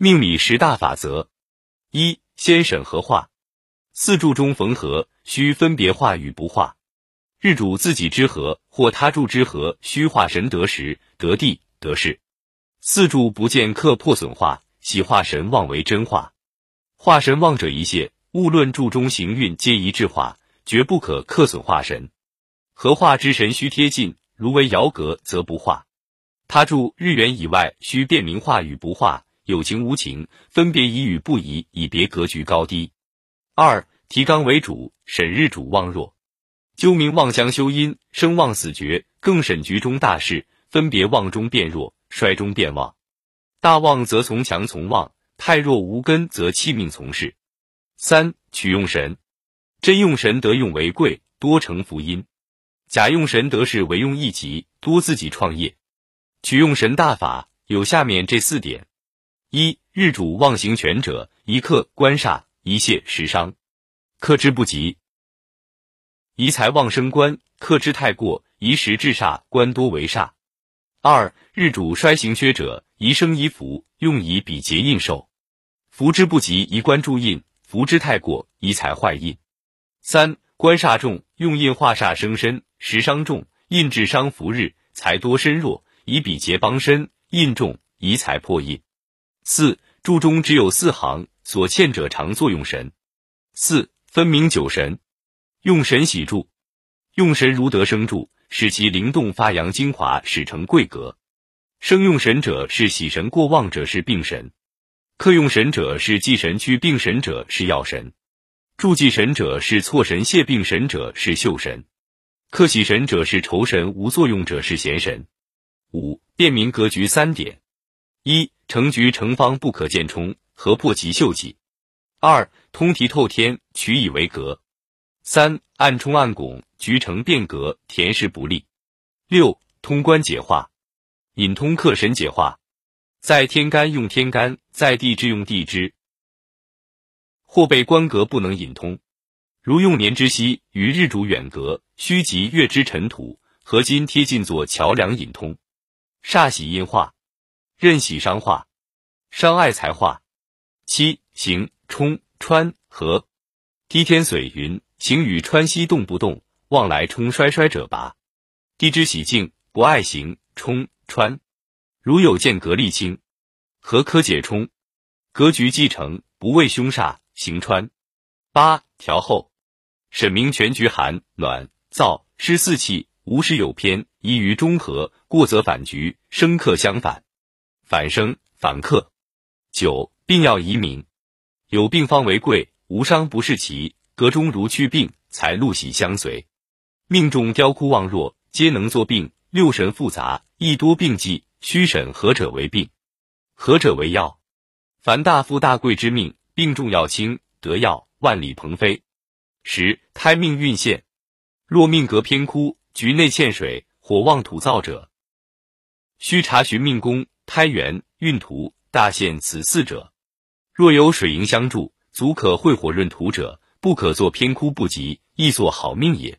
命理十大法则：一、先审合化，四柱中逢合，需分别化与不化。日主自己之合或他柱之合，需化神得时、得地、得势。四柱不见克破损化，喜化神旺为真化。化神旺者一泄，勿论柱中行运皆一致化，绝不可克损化神。合化之神需贴近，如为爻格则不化。他柱日元以外，需辨明化与不化。有情无情，分别宜与不宜，以别格局高低。二、提纲为主，审日主旺弱，究明旺相修阴，生旺死绝，更审局中大事，分别旺中变弱，衰中变旺。大旺则从强从旺，太弱无根则弃命从事。三、取用神，真用神得用为贵，多成福音；假用神得势为用一极，多自己创业。取用神大法有下面这四点。一、日主旺行权者，一克官煞，一泄食伤，克之不及；一财旺生官，克之太过，一时制煞，官多为煞。二、日主衰行缺者，一生一福，用以比劫印寿，福之不及，一官助印，福之太过，一财坏印。三、官煞重，用印化煞生身，食伤重，印制伤福日，财多身弱，以比劫帮身，印重，以财破印。四、柱中只有四行，所欠者常作用神。四、分明九神，用神喜柱，用神如得生柱，使其灵动发扬精华，始成贵格。生用神者是喜神，过旺者是病神；克用神者是忌神，去病神者是药神；助忌神者是错神，泄病神者是秀神；克喜神者是仇神，无作用者是闲神。五、辨明格局三点。一、成局成方不可见冲，合破即秀己。二、通题透天，取以为格。三、暗冲暗拱，局成变格，田势不利。六、通关解化，引通克神解化，在天干用天干，在地支用地支，或被官格不能引通。如用年之息与日主远格，须及月之尘土，合金贴近作桥梁引通。煞喜印化，任喜伤化，伤爱财化。七、行、冲、穿、合。低天髓云，行与川西动不动，旺来冲衰衰者拔。地支喜静，不爱行、冲、穿。如有间隔沥青，合科解冲，格局既成，不畏凶煞行穿。八、调后，审明全局寒、暖、燥、湿四气，无时有偏，宜于中和，过则反局，生克相反。反生反克。九、病要移明，有病方为贵，无伤不是奇，格中如去病，财禄喜相随。命中雕枯旺弱，皆能作病，六神复杂，亦多病忌，须审合者为病，合者为药。凡大富大贵之命，病重要轻，得药万里鹏飞。十、胎命运现，若命格偏枯，局内欠水，火旺土燥者，须查询命宫、胎元、运途、大限此四者。若有水银相助，足可会火润土者，不可作偏枯不及，亦作好命也。